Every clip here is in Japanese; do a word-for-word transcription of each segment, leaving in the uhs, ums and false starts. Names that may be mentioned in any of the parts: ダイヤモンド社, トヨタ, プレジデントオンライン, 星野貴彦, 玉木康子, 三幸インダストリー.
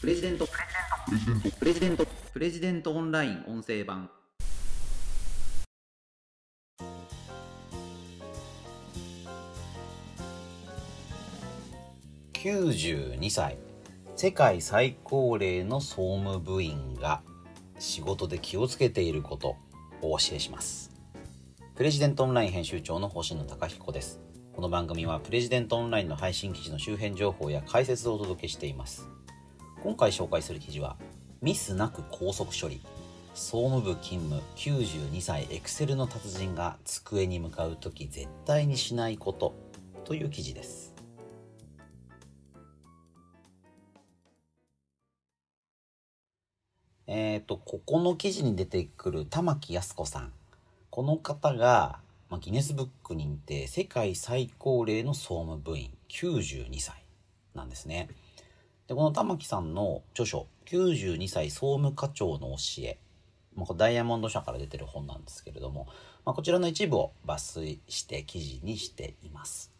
プレジデントプレジデントプレジデントオンライン音声版。きゅうじゅうにさい、世界最高齢の総務部員が仕事で気をつけていることをお教えします。プレジデントオンライン編集長の星野貴彦です。この番組はプレジデントオンラインの配信記事の周辺情報や解説をお届けしています。今回紹介する記事は、ミスなく高速処理、総務部勤務きゅうじゅうにさいエクセルの達人が机に向かうとき絶対にしないことという記事です。えーと、ここの記事に出てくる玉木康子さん、この方がギネスブックにて世界最高齢の総務部員きゅうじゅうにさいなんですね。で、この玉木さんの著書きゅうじゅうにさい総務課長の教え、まあ、これダイヤモンド社から出てる本なんですけれども、まあ、こちらの一部を抜粋して記事にしています。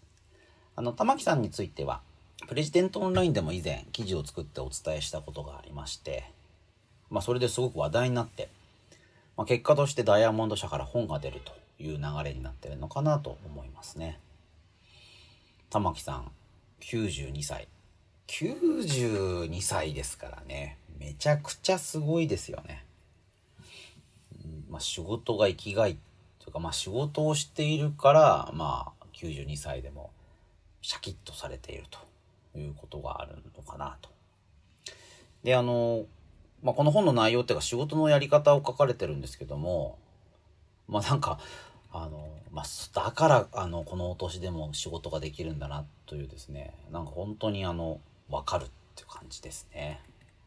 あの玉木さんについてはプレジデントオンラインでも以前記事を作ってお伝えしたことがありまして、まあ、それですごく話題になって、まあ、結果としてダイヤモンド社から本が出るという流れになってるのかなと思いますね。玉木さんきゅうじゅうにさい、きゅうじゅうにさいですからね、めちゃくちゃすごいですよね。まあ、仕事が生きがいというか、まあ、仕事をしているから、まあ、きゅうじゅうにさいでもシャキッとされているということがあるのかなと。で、あの、まあ、この本の内容っていうか仕事のやり方を書かれてるんですけども、まあなんかあの、まあ、だからあのこのお年でも仕事ができるんだなというですね、なんか本当にあの分かるっていう感じですね。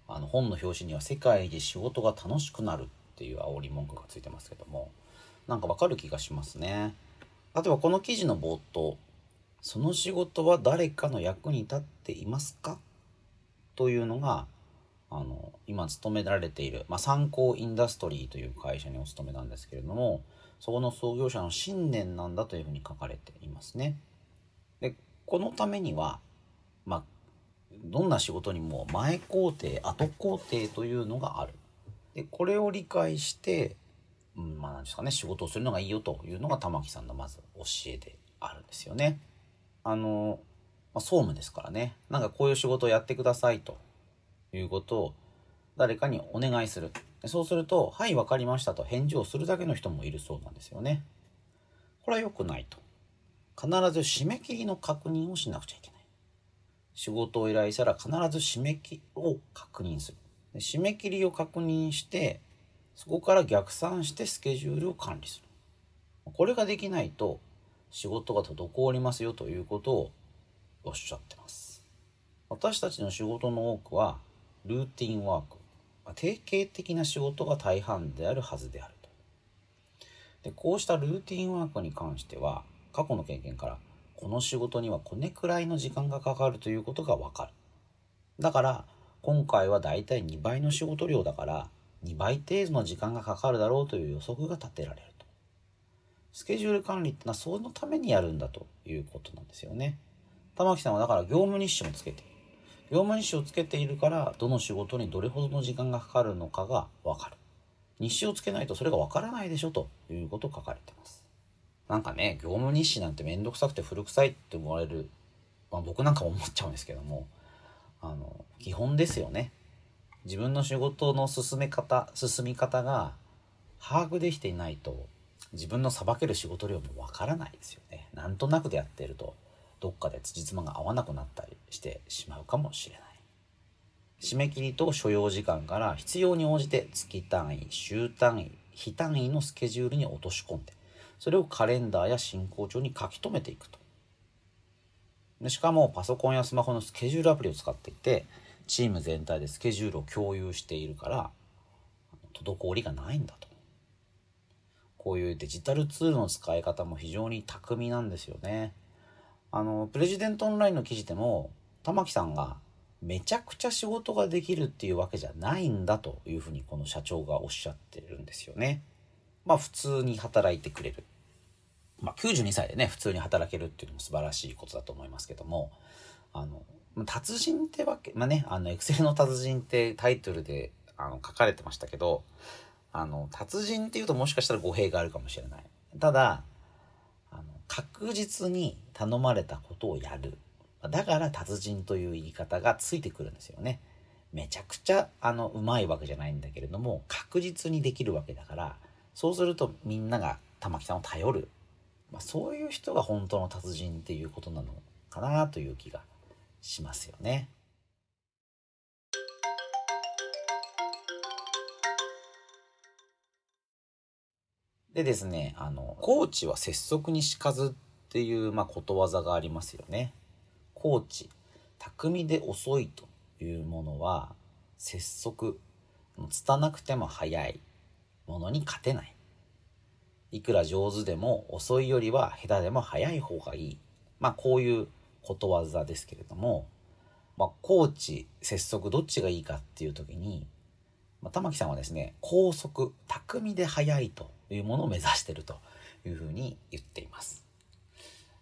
あの本の表紙には世界で仕事が楽しくなるっていう煽り文句がついてますけども、なんか分かる気がしますね。例えばこの記事の冒頭、その仕事は誰かの役に立っていますかというのが、あの今勤められている、まあ、三幸インダストリーという会社にお勤めなんですけれども、そこの創業者の信念なんだというふうに書かれていますね。で、このためには、まあ、どんな仕事にも前工程後工程というのがある。で、これを理解して、うん、まあなんですかね、仕事をするのがいいよというのが玉木さんのまず教えであるんですよね。あの、まあ、総務ですからね、なんかこういう仕事をやってくださいということを誰かにお願いする。そうすると、はい、わかりましたと返事をするだけの人もいるそうなんですよね。これは良くないと。必ず締め切りの確認をしなくちゃいけない。仕事を依頼したら必ず締め切りを確認する。で、締め切りを確認して、そこから逆算してスケジュールを管理する。これができないと仕事が滞りますよということをおっしゃってます。私たちの仕事の多くはルーティンワーク、定型的な仕事が大半であるはずであると。で、こうしたルーティンワークに関しては過去の経験から、この仕事にはこれくらいの時間がかかるということがわかる。だから今回はだいたいにばいの仕事量だからにばい程度の時間がかかるだろうという予測が立てられると。スケジュール管理ってのはそのためにやるんだということなんですよね。玉木さんはだから業務日誌もつけている。業務日誌をつけているから、どの仕事にどれほどの時間がかかるのかがわかる。日誌をつけないとそれがわからないでしょということを書かれてます。なんかね、業務日誌なんてめんどくさくて古臭いって思われる、まあ、僕なんかも思っちゃうんですけども、あの基本ですよね。自分の仕事の進め方進み方が把握できていないと、自分のさばける仕事量もわからないですよね。なんとなくでやっていると、どっかで辻褄が合わなくなったりしてしまうかもしれない。締め切りと所要時間から、必要に応じて月単位、週単位、日単位のスケジュールに落とし込んで、それをカレンダーや進行帳に書き留めていくと。で、しかもパソコンやスマホのスケジュールアプリを使っていて、チーム全体でスケジュールを共有しているから、滞りがないんだと。こういうデジタルツールの使い方も非常に巧みなんですよね。あのプレジデントオンラインの記事でも、玉木さんがめちゃくちゃ仕事ができるっていうわけじゃないんだというふうにこの社長がおっしゃってるんですよね。まあ普通に働いてくれる、まあ、きゅうじゅうにさいでね普通に働けるっていうのも素晴らしいことだと思いますけども、あの達人ってわけ、まあね、あのエクセルの達人ってタイトルであの書かれてましたけど、あの達人っていうともしかしたら語弊があるかもしれない。ただあの確実に頼まれたことをやる、だから達人という言い方がついてくるんですよね。めちゃくちゃあのうまいわけじゃないんだけれども、確実にできるわけだから、そうするとみんなが玉木さんを頼る、まあ、そういう人が本当の達人っていうことなのかなという気がしますよね。でですね、あの高知は拙速にしかずっていう、まあ、ことわざがありますよね。高知、巧みで遅いというものは拙速、拙くても早いものに勝てない。いくら上手でも遅いよりは下手でも早い方がいい。まあこういうことわざですけれども、まあ、高知、拙速どっちがいいかっていう時に、まあ、玉木さんはですね、高速、巧みで早いというものを目指してるというふうに言っています。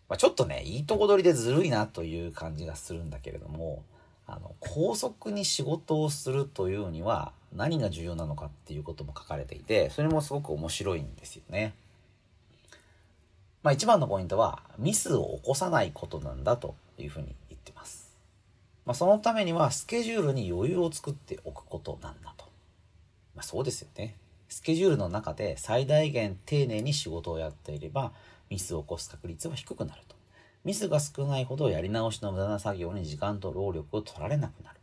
まあ、ちょっとね、いいとこ取りでずるいなという感じがするんだけれども、あの高速に仕事をするというには何が重要なのかっていうことも書かれていて、それもすごく面白いんですよね。まあ、一番のポイントはミスを起こさないことなんだというふうに言ってます。まあ、そのためにはスケジュールに余裕を作っておくことなんだと。まあ、そうですよね。スケジュールの中で最大限丁寧に仕事をやっていればミスを起こす確率は低くなると。ミスが少ないほどやり直しの無駄な作業に時間と労力を取られなくなる。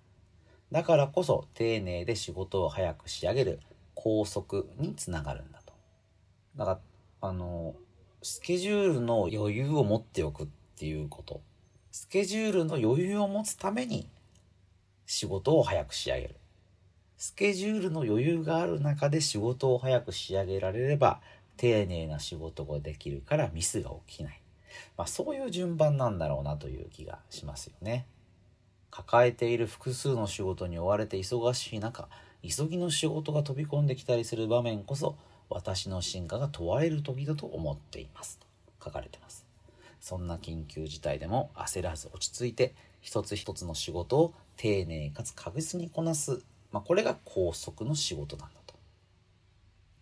だからこそ丁寧で仕事を早く仕上げる高速につながるんだと。だからあのスケジュールの余裕を持っておくっていうこと。スケジュールの余裕を持つために仕事を早く仕上げる。スケジュールの余裕がある中で仕事を早く仕上げられれば丁寧な仕事ができるからミスが起きない。まあ、そういう順番なんだろうなという気がしますよね。抱えている複数の仕事に追われて忙しい中、急ぎの仕事が飛び込んできたりする場面こそ私の真価が問われる時だと思っていますと書かれてます。そんな緊急事態でも焦らず落ち着いて一つ一つの仕事を丁寧かつ確実にこなす、まあ、これが高速の仕事なんだと。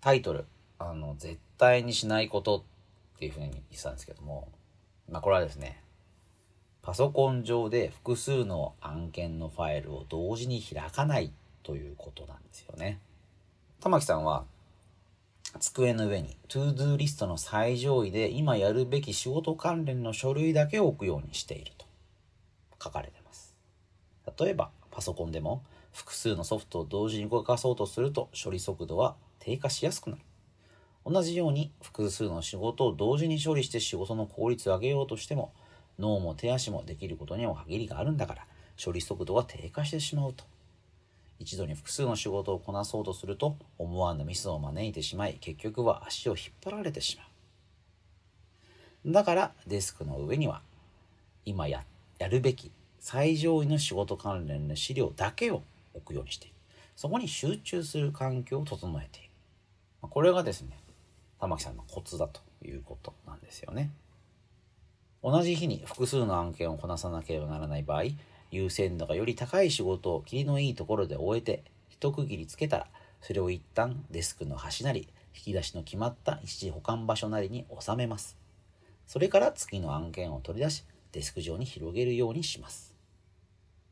タイトル、あの絶対にしないことっていうふうに言ってたんですけども、まあ、これはですね、パソコン上で複数の案件のファイルを同時に開かないということなんですよね。玉木さんは机の上にトゥードゥーリストの最上位で今やるべき仕事関連の書類だけを置くようにしていると書かれてます。例えばパソコンでも複数のソフトを同時に動かそうとすると処理速度は低下しやすくなる。同じように複数の仕事を同時に処理して仕事の効率を上げようとしても脳も手足もできることには限りがあるんだから処理速度は低下してしまうと。一度に複数の仕事をこなそうとすると思わぬミスを招いてしまい、結局は足を引っ張られてしまう。だからデスクの上には今 や, やるべき最上位の仕事関連の資料だけを置くようにしている。そこに集中する環境を整えている。これがですね、玉木さんのコツだということなんですよね。同じ日に複数の案件をこなさなければならない場合、優先度がより高い仕事を切りのいいところで終えて一区切りつけたら、それを一旦デスクの端なり引き出しの決まった一時保管場所なりに収めます。それから次の案件を取り出しデスク上に広げるようにします。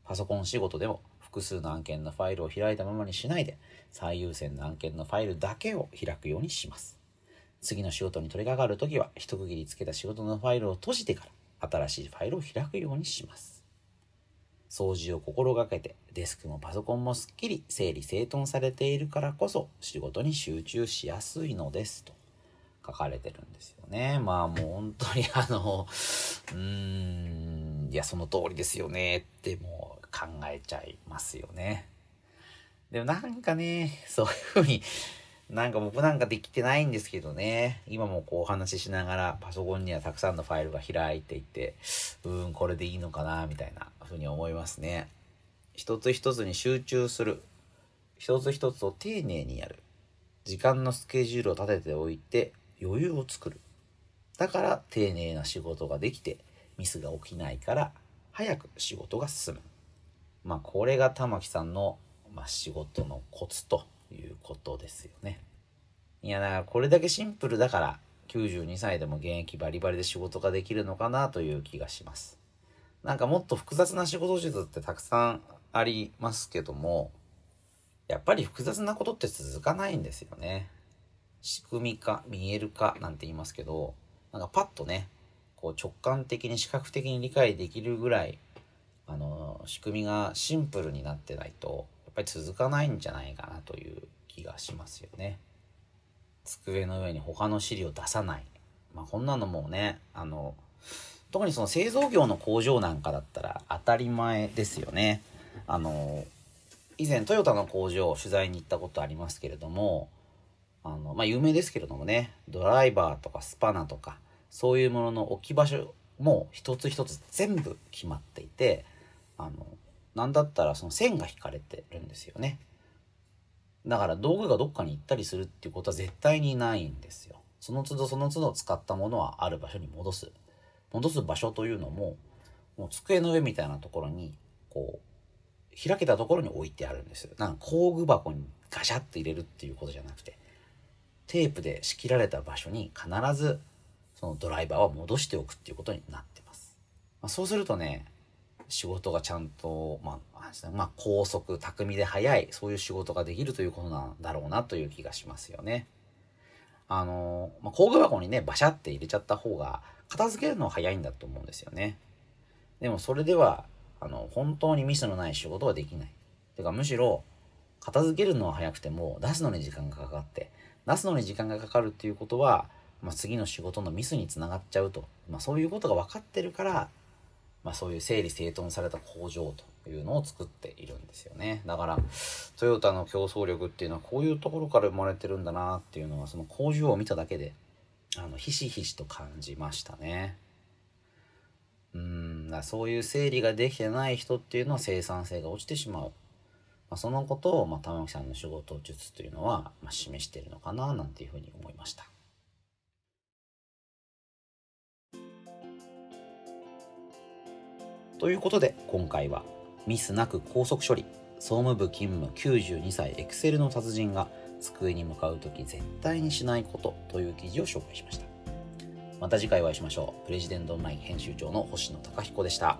パソコン仕事でも複数の案件のファイルを開いたままにしないで最優先の案件のファイルだけを開くようにします。次の仕事に取り掛かるときは一区切りつけた仕事のファイルを閉じてから新しいファイルを開くようにします。掃除を心がけてデスクもパソコンもすっきり整理整頓されているからこそ仕事に集中しやすいのですと書かれてるんですよね。まあもう本当にあのうーんいやその通りですよねってもう考えちゃいますよね。でもなんかね、そういうふうになんか僕なんかできてないんですけどね、今もこうお話ししながらパソコンにはたくさんのファイルが開いていて、うーんこれでいいのかなみたいなふうに思いますね。一つ一つに集中する、一つ一つを丁寧にやる、時間のスケジュールを立てておいて余裕を作る。だから丁寧な仕事ができてミスが起きないから早く仕事が進む。まあ、これが玉木さんの、まあ、仕事のコツということですよね。いや、だからこれだけシンプルだからきゅうじゅうにさいでも現役バリバリで仕事ができるのかなという気がします。なんかもっと複雑な仕事術ってたくさんありますけども、やっぱり複雑なことって続かないんですよね。仕組み化、見える化なんて言いますけど、なんかパッとね、こう直感的に視覚的に理解できるぐらい、あの仕組みがシンプルになってないとやっぱり続かないんじゃないかなという気がしますよね。机の上に他の資料出さない、まあ、こんなのもね、あの特にその製造業の工場なんかだったら当たり前ですよね。あの以前トヨタの工場を取材に行ったことありますけれども、あの、まあ、有名ですけれどもね、ドライバーとかスパナとかそういうものの置き場所も一つ一つ全部決まっていて、あのなんだったらその線が引かれてるんですよね。だから道具がどっかに行ったりするっていうことは絶対にないんですよ。その都度その都度使ったものはある場所に戻す。戻す場所というのも、もう机の上みたいなところにこう開けたところに置いてあるんです。なんか工具箱にガシャッと入れるっていうことじゃなくて、テープで仕切られた場所に必ずそのドライバーを戻しておくっていうことになってます。まあ、そうするとね、仕事がちゃんと、まあ、まあ、高速、巧みで早い、そういう仕事ができるということなんだろうなという気がしますよね。あの、まあ、工具箱にね、バシャって入れちゃった方が、片付けるのは早いんだと思うんですよね。でもそれでは、あの、本当にミスのない仕事はできない。てか、むしろ、片付けるのは早くても、出すのに時間がかかって、出すのに時間がかかるっていうことは、まあ、次の仕事のミスにつながっちゃうと、まあ、そういうことが分かってるから、まあ、そういう整理整頓された工場というのを作っているんですよね。だからトヨタの競争力っていうのはこういうところから生まれてるんだなっていうのは、その工場を見ただけであのひしひしと感じましたね。うーん、だそういう整理ができてない人っていうのは生産性が落ちてしまう、まあ、そのことを、まあ、玉木さんの仕事術というのは、まあ、示しているのかななんていうふうに思いました。ということで今回はミスなく高速処理、総務部勤務きゅうじゅうにさいエクセルの達人が机に向かうとき絶対にしないことという記事を紹介しました。また次回お会いしましょう。プレジデントオンライン編集長の星野貴彦でした。